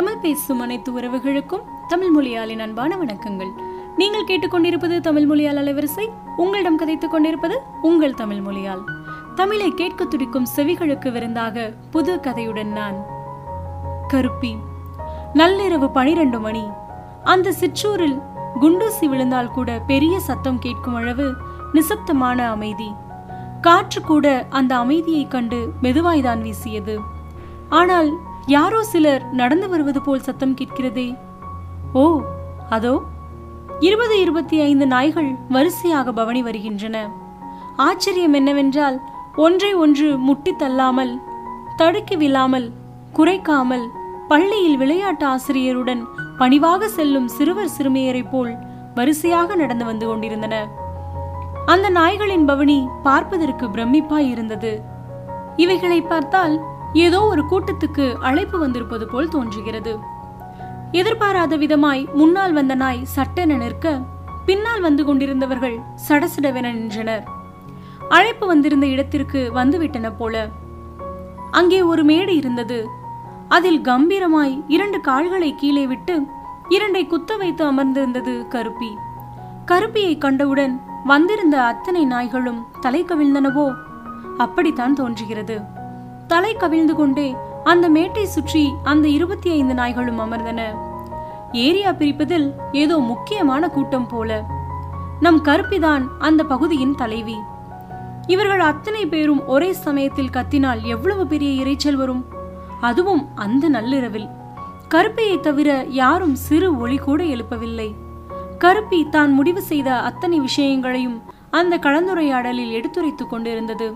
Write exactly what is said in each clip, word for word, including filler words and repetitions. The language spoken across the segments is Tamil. தமிழ் பேசும் அனைத்து உறவுகளுக்கும் தமிழ் மொழியாலின் அன்பான வணக்கங்கள். நீங்கள் கேட்டுக்கொண்டிருப்பது தமிழ் மொழியால் அலைவரிசை. உங்களிடம் கதைத்துக் கொண்டிருப்பது உங்கள் தமிழ் மொழியால். தமிழை கேட்க துடிக்கும் செவிகளுக்கு விருந்தாக புது கதையுடன் நான். கருப்பி. நள்ளிரவு பனிரெண்டு மணி. அந்த சிற்றூரில் குண்டூசி விழுந்தால் கூட பெரிய சத்தம் கேட்கும் அளவு நிசப்தமான அமைதி. காற்று கூட அந்த அமைதியை கண்டு மெதுவாய்தான் வீசியது. ஆனால் யாரோ சிலர் நடந்து வருவது போல் சத்தம் கேட்கிறதே. ஓ, அதோ இருபது இருபத்தி ஐந்து நாய்கள் வரிசையாக பவனி வருகின்றன. ஆச்சரியம் என்னவென்றால், ஒன்றை ஒன்று முட்டி தள்ளாமல், தடுக்கி விழாமல், குறைக்காமல், பள்ளியில் விளையாட்டு ஆசிரியருடன் பணிவாக செல்லும் சிறுவர் சிறுமியரை போல் வரிசையாக நடந்து வந்து கொண்டிருந்தன. அந்த நாய்களின் பவனி பார்ப்பதற்கு பிரமிப்பாய் இருந்தது. இவைகளை பார்த்தால் ஏதோ ஒரு கூட்டத்துக்கு அழைப்பு வந்திருப்பது போல் தோன்றுகிறது. எதிர்பாராத விதமாய் முன்னால் வந்த நாய் சட்டென நிற்க, பின்னால் வந்து கொண்டிருந்தவர்கள் சடசடவென நின்றனர். அழைப்பு வந்திருந்த இடத்திற்கு வந்துவிட்டன போல. அங்கே ஒரு மேடை இருந்தது. அதில் கம்பீரமாய் இரண்டு கால்களை கீழே விட்டு இரண்டை குத்த வைத்து அமர்ந்திருந்தது கருப்பி. கருப்பியை கண்டவுடன் வந்திருந்த அத்தனை நாய்களும் தலை கவிழ்ந்தனவோ? அப்படித்தான் தோன்றுகிறது. தலை கவிழ்ந்து கொண்டே அந்த மேட்டை சுற்றி அந்த இருபத்தி ஐந்து நாய்களும் அமர்ந்தன. ஏரியா பிரிப்பதில் ஏதோ முக்கியமான கூட்டம் போல. நம் கருப்பிதான் அந்த பகுதியின் தலைவி. இவர்கள் அத்தனை பேரும் ஒரே சமயத்தில் கத்தினால் எவ்வளவு பெரிய இரைச்சல் வரும்! அதுவும் அந்த நள்ளிரவில். கருப்பியை தவிர யாரும் சிறு ஒளி கூட எழுப்பவில்லை. கருப்பி தான் முடிவு செய்த அத்தனை விஷயங்களையும் அந்த கலந்துரையாடலில் எடுத்துரைத்துக் கொண்டிருந்தது.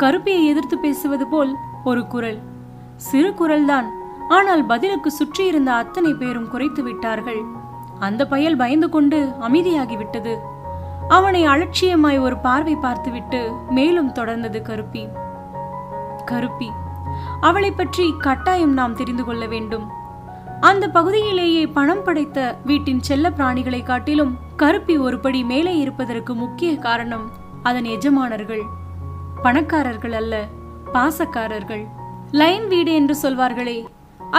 கருப்பியை எதிர்த்து பேசுவது போல் ஒரு குரல். சிறு குரல்தான், ஆனால் பதிலுக்கு சுற்றியிருந்த அத்தனை பேரும் குறைத்து விட்டார்கள். அந்த பயல் பயந்து கொண்டு அமைதியாகிவிட்டது. அவனை அலட்சியமாய் ஒரு பார்வை பார்த்துவிட்டு மேலும் தொடர்ந்தது கருப்பி. கருப்பி, அவளை பற்றி கட்டாயம் நாம் தெரிந்து கொள்ள வேண்டும். அந்த பகுதியிலேயே பணம் படைத்த வீட்டின் செல்ல பிராணிகளை காட்டிலும் கருப்பி ஒருபடி மேலே இருப்பதற்கு முக்கிய காரணம் அதன் எஜமானர்கள். பணக்காரர்கள் அல்ல, பாசக்காரர்கள். லயன் வீடு என்று சொல்வார்களே,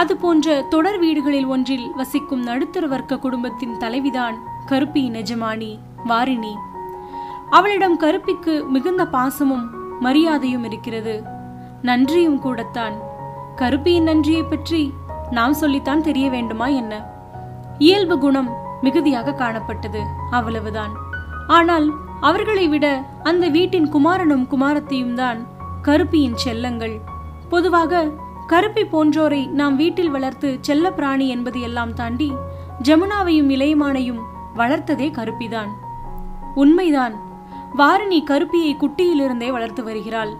அது போன்ற தொடர் வீடுகளில் ஒன்றில் வசிக்கும் நடுத்தர வர்க்க குடும்பத்தின் தலைவிதான் கருப்பி எஜமானி வாரிணி. அவளிடம் கருப்பிக்கு மிகுந்த பாசமும் மரியாதையும் இருக்கிறது, நன்றியும் கூடத்தான். கருப்பியின் நன்றியை பற்றி நாம் சொல்லித்தான் தெரிய வேண்டுமா என்ன? இயல்பு குணம் மிகுதியாக காணப்பட்டது, அவ்வளவுதான். ஆனால் அவர்களை விட அந்த வீட்டின் குமாரனும் குமாரத்தையும் தான் கருப்பியின் செல்லங்கள். பொதுவாக கருப்பி போன்றோரை நாம் வீட்டில் வளர்த்து செல்ல பிராணி என்பது எல்லாம் தாண்டி ஜமுனாவையும் இளையமானையும் வளர்த்ததே கருப்பிதான். உண்மைதான், வாரணி கருப்பியை குட்டியிலிருந்தே வளர்த்து வருகிறாள்.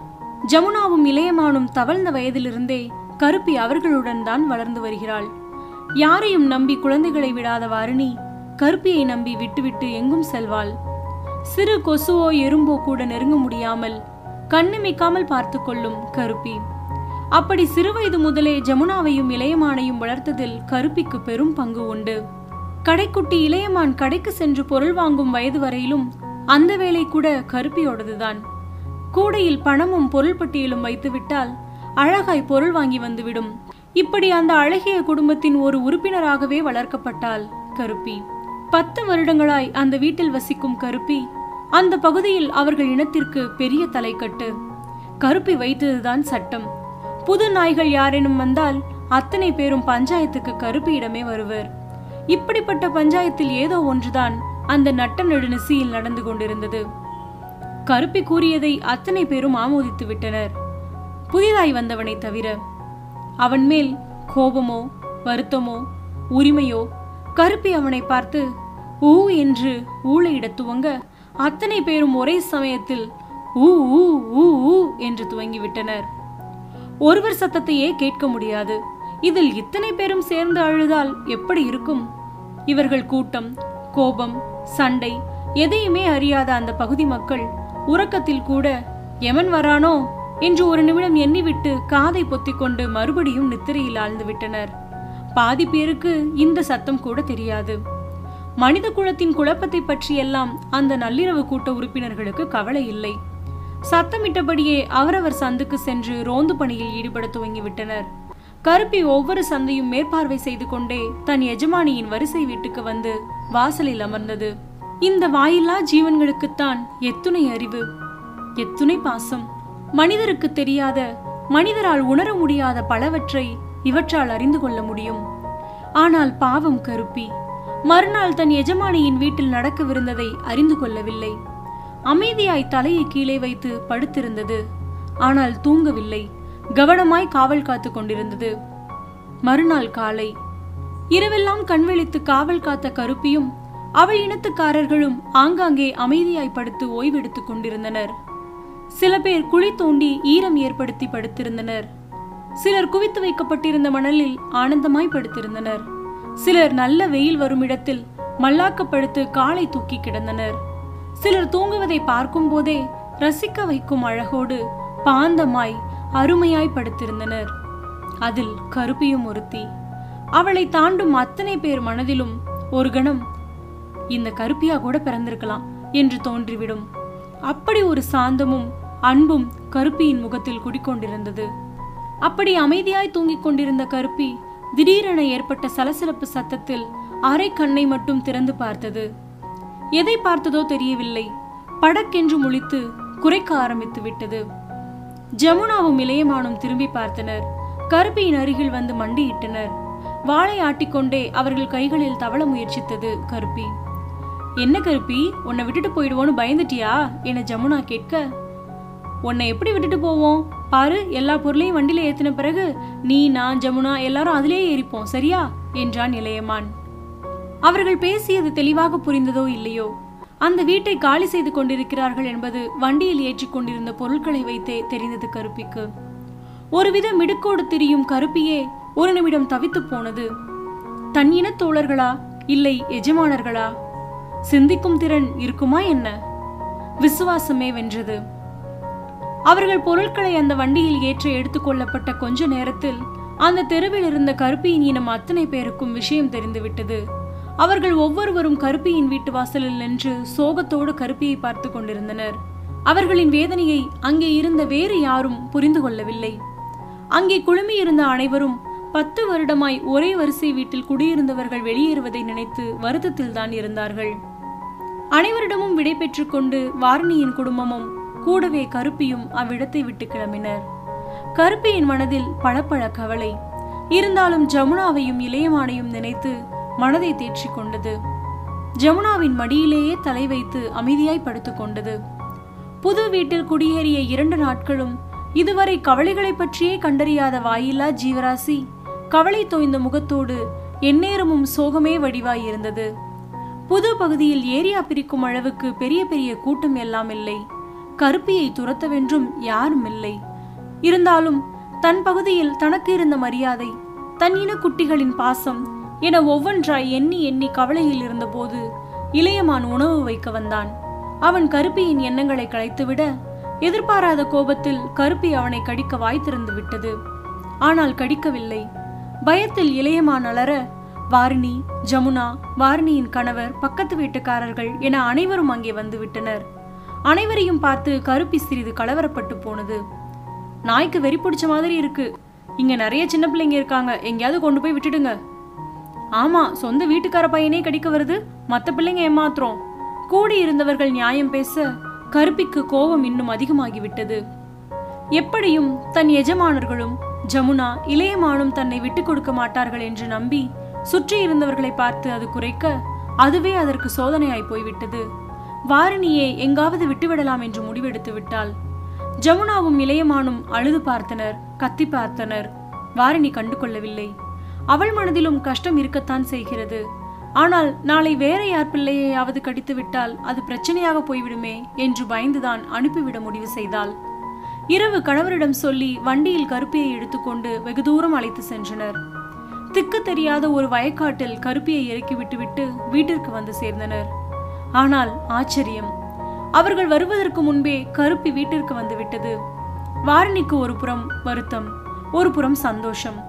ஜமுனாவும் இளையமானும் தவழ்ந்த வயதிலிருந்தே கருப்பி அவர்களுடன் தான் வளர்ந்து வருகிறாள். யாரையும் நம்பி குழந்தைகளை விடாத வாரணி கருப்பியை நம்பி விட்டுவிட்டு எங்கும் செல்வாள். சிறு கொசுவோ எறும்போ கூட நெருங்க முடியாமல் கண்ணிமைக்காமல் பார்த்து கொள்ளும் கருப்பி. அப்படி சிறுவயது முதலே ஜமுனாவையும் இளையமானையும் வளர்த்ததில் கருப்பிக்கு பெரும் பங்கு உண்டு. கடைக்குட்டி இளையமான் கடைக்கு சென்று பொருள் வாங்கும் வயது வரையிலும் அந்த வேலை கூட கருப்பியோடதுதான். கூடையில் பணமும் பொருள் பட்டியலும் வைத்துவிட்டால் அழகாய் பொருள் வாங்கி வந்துவிடும். இப்படி அந்த அழகிய குடும்பத்தின் ஒரு உறுப்பினராகவே வளர்க்கப்பட்டாள் கருப்பி. பத்து வருடங்களாய் அந்த வீட்டில் வசிக்கும் கருப்பி அந்த பகுதியில் அவர்கள் இனத்திற்கு பெரிய தலைக்கட்டு. கருப்பி வைத்ததுதான் சட்டம். புது நாய்கள் யாரேனும் வந்தால் அத்தனை பேரும் பஞ்சாயத்துக்கு கருப்பியிடமே வருவர். இப்படிப்பட்ட பஞ்சாயத்தில் ஏதோ ஒன்றுதான் அந்த நட்ட நெடுநிசியில் நடந்து கொண்டிருந்தது. கருப்பி கூறியதை அத்தனை பேரும் ஆமோதித்து விட்டனர், புதிதாய் வந்தவனை தவிர. அவன் மேல் கோபமோ வருத்தமோ உரிமையோ கருப்பி அவனை பார்த்து ஊ என்று ஊளையிட துவங்க, அத்தனை பேரும் ஒரே சமயத்தில் ஊ ஊ ஊ ஊ என்று துவங்கிவிட்டனர். ஒருவர் சத்தத்தையே கேட்க முடியாது. இதில் இத்தனை பேரும் சேர்ந்து அழுதால் எப்படி இருக்கும்? இவர்கள் கூட்டம், கோபம், சண்டை எதையுமே அறியாத அந்த பகுதி மக்கள் உறக்கத்தில் கூட எமன் வரானோ என்று ஒரு நிமிடம் எண்ணிவிட்டு காதை பொத்திக்கொண்டு மறுபடியும் நித்திரையில் ஆழ்ந்து விட்டனர். பாதி பேருக்கு இந்த சத்தம் கூட தெரியாது. மனித குலத்தின் குழப்பத்தை பற்றியெல்லாம் அந்த நள்ளிரவு கூட்ட உறுப்பினர்களுக்கு கவலை இல்லை. சத்தமிட்டபடியே அவரவர் சந்துக்கு சென்று ரோந்து பணியில் ஈடுபட துவங்கிவிட்டனர். கருப்பி ஒவ்வொரு சந்தையும் மேற்பார்வை செய்து கொண்டே தன் எஜமானியின் வரிசை வீட்டுக்கு வந்து வாசலில் அமர்ந்தது. இந்த வாயில்லா ஜீவன்களுக்குத்தான் எத்துணை அறிவு, எத்துணை பாசம். மனிதருக்கு தெரியாத, மனிதரால் உணர முடியாத பலவற்றை இவற்றால் அறிந்து கொள்ள முடியும். ஆனால் பாவம் கருப்பி மறுநாள் தன் எஜமானியின் வீட்டில் நடக்கவிருந்ததை அறிந்து கொள்ளவில்லை. அமைதியாய் தலையை கீழே வைத்து படுத்திருந்தது. ஆனால் தூங்கவில்லை, கவனமாய் காவல் காத்து கொண்டிருந்தது. மறுநாள் காலை இரவெல்லாம் கண்விழித்து காவல் காத்த கருப்பியும் அவள் இனத்துக்காரர்களும் ஆங்காங்கே அமைதியாய் படுத்து ஓய்வெடுத்து கொண்டிருந்தனர். சில பேர் குழி தோண்டி ஈரம் ஏற்படுத்தி படுத்திருந்தனர். சிலர் குவித்து வைக்கப்பட்டிருந்த மணலில் ஆனந்தமாய் படுத்திருந்தனர். சிலர் நல்ல வெயில் வரும் இடத்தில் மல்லாக்கப்படுத்து காலை தூக்கி கிடந்தனர். சிலர் தூங்குவதை பார்க்கும் போதே ரசிக்க வைக்கும் அழகோடு பாந்தமாய் அருமையாய் படுத்திருந்தனர். அதில் கருப்பியும் ஒருத்தி. அவளை தாண்டும் அத்தனை பேர் மனதிலும் ஒரு கணம் இந்த கருப்பியா கூட பிறந்திருக்கலாம் என்று தோன்றிவிடும். அப்படி ஒரு சாந்தமும் அன்பும் கருப்பியின் முகத்தில் குடிக்கொண்டிருந்தது. அப்படி அமைதியாய் தூங்கிக் கொண்டிருந்த கருப்பி திடீரென ஏற்பட்ட சலசலப்பு சத்தத்தில் அரை கண்ணை மட்டும் திறந்து பார்த்தது. எதை பார்த்ததோ தெரியவில்லை, படக்கென்று முழித்து குறைக்க ஆரம்பித்து விட்டது. ஜமுனாவும் இளையமானும் திரும்பி பார்த்தனர். கருப்பியின் அருகில் வந்து மண்டியிட்டனர். வாளை ஆட்டிக்கொண்டே அவர்கள் கைகளில் தவள முயற்சித்தது கருப்பி. என்ன கருப்பி, உன்னை விட்டுட்டு போயிடுவோன்னு பயந்துட்டியா என ஜமுனா கேட்க, உன்னை எப்படி விட்டுட்டு போவோம் பாரு, எல்லா பொருளையும் வண்டியில ஏத்தின பிறகு நீ, நான், ஜமுனா எல்லாரும் அதிலே ஏறிப்போம் சரியா என்றான் இளையமான். அவர்கள் பேசியது தெளிவாக புரிந்ததோ இல்லையோ, அந்த வீட்டை காலி செய்து கொண்டிருக்கிறார்கள் என்பது வண்டியில் ஏற்றி கொண்டிருந்த பொருட்களை வைத்தே தெரிந்தது கருப்பிக்கு. ஒருவித மிடுக்கோடு திரியும் கருப்பியே ஒரு நிமிடம் தவித்து போனது. தன் இன தோழர்களா இல்லை எஜமானர்களா? சிந்திக்கும் திறன் இருக்குமா என்ன? விசுவாசமே வென்றது. அவர்கள் பொருட்களை அந்த வண்டியில் ஏற்ற எடுத்துக்கொள்ளப்பட்ட கொஞ்ச நேரத்தில் அந்த தெருவில் இருந்த கருப்பியின் இனம் அத்தனை பேருக்கும் விஷயம் தெரிந்துவிட்டது. அவர்கள் ஒவ்வொருவரும் கருப்பியின் வீட்டு வாசலில் நின்று சோகத்தோடு கருப்பியை பார்த்து கொண்டிருந்தனர். அவர்களின் வேதனையை அங்கே இருந்த வேறு யாரும் புரிந்து கொள்ளவில்லை. அங்கே குழுமியிருந்த அனைவரும் பத்து வருடமாய் ஒரே வரிசை வீட்டில் குடியிருந்தவர்கள் வெளியேறுவதை நினைத்து வருத்தத்தில் தான் இருந்தார்கள். அனைவரிடமும் விடை பெற்று கொண்டு வாரணியின் குடும்பமும் கூடவே கருப்பியும் அவ்விடத்தை விட்டு கிளம்பினர். கருப்பியின் மனதில் பலப்பல கவலை இருந்தாலும் ஜமுனாவையும் இளையமானையும் நினைத்து மனதை தேற்றிக் கொண்டது. ஜமுனாவின் மடியிலேயே தலை வைத்து அமைதியாய் படுத்துக் கொண்டது. புது வீட்டில் குடியேறிய இரண்டு நாட்களும் இதுவரை கவலைகளை பற்றியே கண்டறியாத வாயில்லா ஜீவராசி கவலை தோய்ந்த முகத்தோடு எந்நேரமும் சோகமே வடிவாய் இருந்தது. புது பகுதியில் ஏரியா பிரிக்கும் அளவுக்கு பெரிய பெரிய கூட்டம் எல்லாம் இல்லை. கருப்பியை துரத்தவென்றும் யாரும் இல்லை. இருந்தாலும் தன் பகுதியில் தனக்கு இருந்த மரியாதை, தன் இன குட்டிகளின் பாசம் என ஒவ்வொன்றாய் எண்ணி எண்ணி கவலையில் இருந்தபோது இளையமான் உணவு வைக்க வந்தான். அவன் கருப்பியின் எண்ணங்களை களைத்துவிட எதிர்பாராத கோபத்தில் கருப்பி அவனை கடிக்க வாய் திறந்து விட்டது. ஆனால் கடிக்கவில்லை. பயத்தில் இளையமான் அலற வாரணி, ஜமுனா, வாரணியின் கணவர், பக்கத்து வீட்டுக்காரர்கள் என அனைவரும் அங்கே வந்துவிட்டனர். அனைவரையும் பார்த்து கருப்பி சிறிது கலவரப்பட்டு போனது. நாய்க்கு வெறி பிடிச்ச மாதிரி இருக்கு, இங்க நிறைய சின்ன பிள்ளைங்க இருக்காங்க, எங்கேயாவது கொண்டு போய் விட்டுடுங்க. ஆமா, சொந்த வீட்டுக்கார பையனே கடிக்க வருது, மற்ற பிள்ளைங்க ஏமாத்துறோம். கூடி இருந்தவர்கள் நியாயம் பேச கருப்பிக்கு கோபம் இன்னும் அதிகமாகிவிட்டது. எப்படியும் தன் எஜமானர்களும் ஜமுனா, இளையமானும் தன்னை விட்டு கொடுக்க மாட்டார்கள் என்று நம்பி சுற்றி இருந்தவர்களை பார்த்து அது குறைக்க அதுவே அதற்கு சோதனையாய் போய்விட்டது. வாரணியை எங்காவது விட்டுவிடலாம் என்று முடிவெடுத்து விட்டாள். ஜமுனாவும் இளையமானும் அழுது பார்த்தனர், கத்தி பார்த்தனர். வாரணி கண்டு கொள்ளவில்லை. அவள் மனதிலும் கஷ்டம் இருக்கத்தான் செய்கிறது. ஆனால் நாளை வேற யார் பிள்ளையாவது கடித்து விட்டால் அது பிரச்சனையாக போய்விடுமே என்று பயந்துதான் அனுப்பிவிட முடிவு செய்தாள். இரவு கணவரிடம் சொல்லி வண்டியில் கருப்பியை எடுத்துக்கொண்டு வெகு தூரம் அழைத்து சென்றனர். திக்கு தெரியாத ஒரு வயக்காட்டில் கருப்பியை இறக்கி விட்டுவிட்டு வீட்டிற்கு வந்து சேர்ந்தனர். ஆனால் ஆச்சரியம், அவர்கள் வருவதற்கு முன்பே கருப்பி வீட்டிற்கு வந்துவிட்டது. வாரணிக்கு ஒரு புறம் வருத்தம், ஒரு புறம் சந்தோஷம்.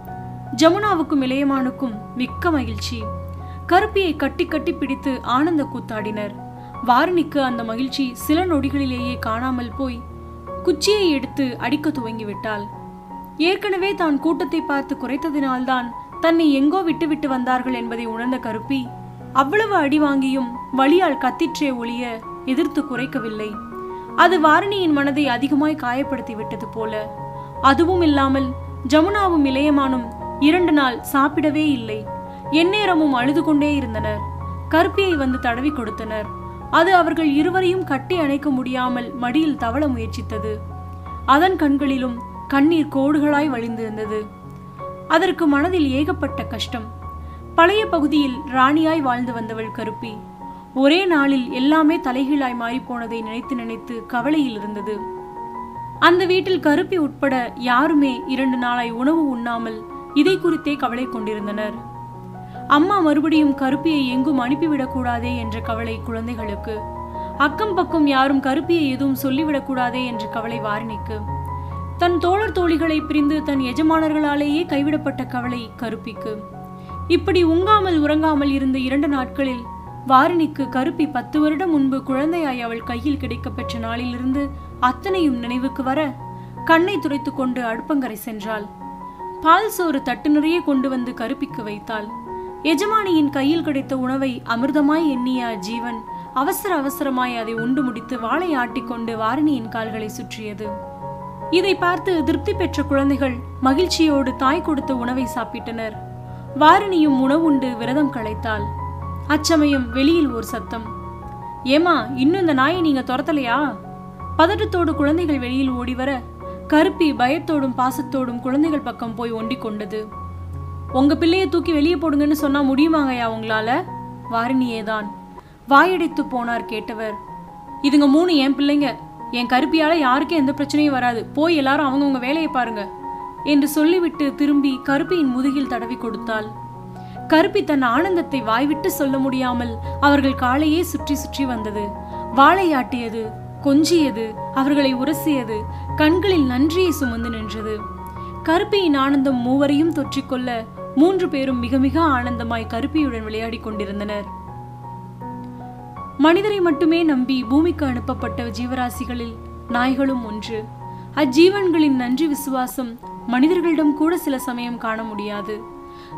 ஜமுனாவுக்கும் இளையமானுக்கும் மிக்க மகிழ்ச்சி. கருப்பியை கட்டி கட்டி பிடித்து ஆனந்த கூத்தாடினர். வாரணிக்கு அந்த மகிழ்ச்சி சில நொடிகளிலேயே காணாமல் போய் குச்சியை எடுத்து அடிக்க துவங்கிவிட்டாள். ஏற்கனவே தான் கூட்டத்தை பார்த்து குறைத்ததினால்தான் தன்னை எங்கோ விட்டுவிட்டு வந்தார்கள் என்பதை உணர்ந்த கருப்பி அவ்வளவு அடி வாங்கியும் வலியால் கத்திற்றே ஒளிய எதிர்த்து குறைக்கவில்லை. அது வாரணியின் மனதை அதிகமாய் காயப்படுத்தி விட்டது போல. அதுவும் இல்லாமல் ஜமுனாவும் இளையமானும் இரண்டு நாள் சாப்பிடவே இல்லை. எந்நேரமும் அழுது கொண்டே இருந்தனர். கருப்பியை வந்து தடவி கொடுத்தனர். அது அவர்கள் இருவரையும் கட்டி அணைக்க முடியாமல் மடியில் தவள முயற்சித்தது. அதன் கண்களிலும் கண்ணீர் கோடுகளாய் வழிந்திருந்தது. அதற்கு மனதில் ஏகப்பட்ட கஷ்டம். பழைய பகுதியில் ராணியாய் வாழ்ந்து வந்தவள் கருப்பி ஒரே நாளில் எல்லாமே தலைகீழாய் மாறிப்போனதை நினைத்து நினைத்து கவலையில் இருந்தது. அந்த வீட்டில் கருப்பி உட்பட யாருமே இரண்டு நாளாய் உணவு உண்ணாமல் இதை குறித்தே கவலை கொண்டிருந்தனர். அம்மா மறுபடியும் கருப்பியை எங்கும் அனுப்பிவிடக்கூடாதே என்ற கவலை குழந்தைகளுக்கு, அக்கம் பக்கம் யாரும் கருப்பியை எதுவும் சொல்லிவிடக்கூடாதே என்ற கவலை வாரணிக்கு, தன் தோழர் தோழிகளை பிரிந்து தன் எஜமானர்களாலேயே கைவிடப்பட்ட கவலை கருப்பிக்கு. இப்படி உங்காமல் உறங்காமல் இருந்த இரண்டு நாட்களில் வாரணிக்கு கருப்பி பத்து வருடம் முன்பு குழந்தையாய் அவள் கையில் கிடைக்கப்பெற்ற நாளிலிருந்து அத்தனையும் நினைவுக்கு வர கண்ணை துடைத்து கொண்டு அடுப்பங்கரை சென்றாள். பால் சோறு தட்டு நிறைய கொண்டு வந்து கருப்பிக்கு வைத்தாள். எஜமானியின் கையில் கிடைத்த உணவை அமிர்தமாய் எண்ணிய ஜீவன் அவசர அவசரமாய் அதை உண்டு முடித்து வாளை ஆட்டிக்கொண்டு வாரணியின் கால்களை சுற்றியது. இதை பார்த்து திருப்தி பெற்ற குழந்தைகள் மகிழ்ச்சியோடு தாய் கொடுத்த உணவை சாப்பிட்டனர். வாரணியும் உணவுண்டு விரதம் களைத்தாள். அச்சமயம் வெளியில் ஒரு சத்தம். ஏமா, இன்னும் இந்த நாயை நீங்க துரத்தலையா? பதட்டத்தோடு குழந்தைகள் வெளியில் ஓடிவர கருப்பி பயத்தோடும் பாசத்தோடும் குழந்தைகள் பக்கம் போய் ஒண்டி கொண்டது. உங்க பிள்ளையை தூக்கி வெளியே போடுங்கன்னு சொன்னா முடியுமாங்கயா உங்களால? வாரணியேதான். வாயடைத்து போனார் கேட்டவர். இதுங்க மூணு என் பிள்ளைங்க. என் கருப்பியால யாருக்கும் எந்த பிரச்சனையும் வராது. போய் எல்லாரும் அவங்கவுங்க வேலையை பாருங்க என்று சொல்லிவிட்டு திரும்பி கருப்பியின் முதுகில் தடவி கொடுத்தாள். கருப்பி தன் ஆனந்தத்தை வாய்விட்டு சொல்ல முடியாமல் அவர்கள் காலையே சுற்றி சுற்றி வந்தது. வாழையாட்டியது, கொஞ்சியது, அவர்களை உரசியது, கண்களில் நன்றியை சுமந்து நின்றது. கருப்பியின் ஆனந்தம் மூவரையும் தொற்றிக்கொள்ள மூன்று பேரும் மிக மிக ஆனந்தமாய் கருப்பியுடன் விளையாடி கொண்டிருந்தனர். மனிதரை மட்டுமே நம்பி பூமிக்கு அனுப்பப்பட்ட ஜீவராசிகளில் நாய்களும் ஒன்று. அஜீவன்களின் நன்றி விசுவாசம் மனிதர்களிடம் கூட சில சமயம் காண முடியாது.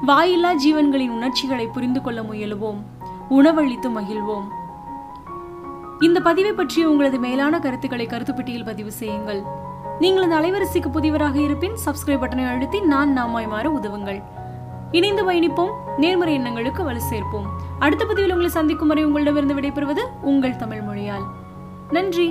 வாயில்லா ஜீவன்களின் உணர்ச்சிகளை புரிந்து கொள்ள முயலுவோம், உணவளித்து மகிழ்வோம். இந்த பதிவை பற்றிய உங்களது மேலான கருத்துக்களை கருத்துப்பெட்டியில் பதிவு செய்யுங்கள். நீங்கள் இந்த அலைவரிசைக்கு புதியவராக இருப்பின் சப்ஸ்கிரைப் பட்டனை அழுத்தி நான் நாமாய் மாற உதவுங்கள். இணைந்து பயணிப்போம், நேர்மறை எண்ணங்களுக்கு வலு சேர்ப்போம். அடுத்த பதிவில் உங்களை சந்திக்கும் வரை உங்களிடமிருந்து விடைபெறுவது உங்கள் தமிழ் மொழியால். நன்றி.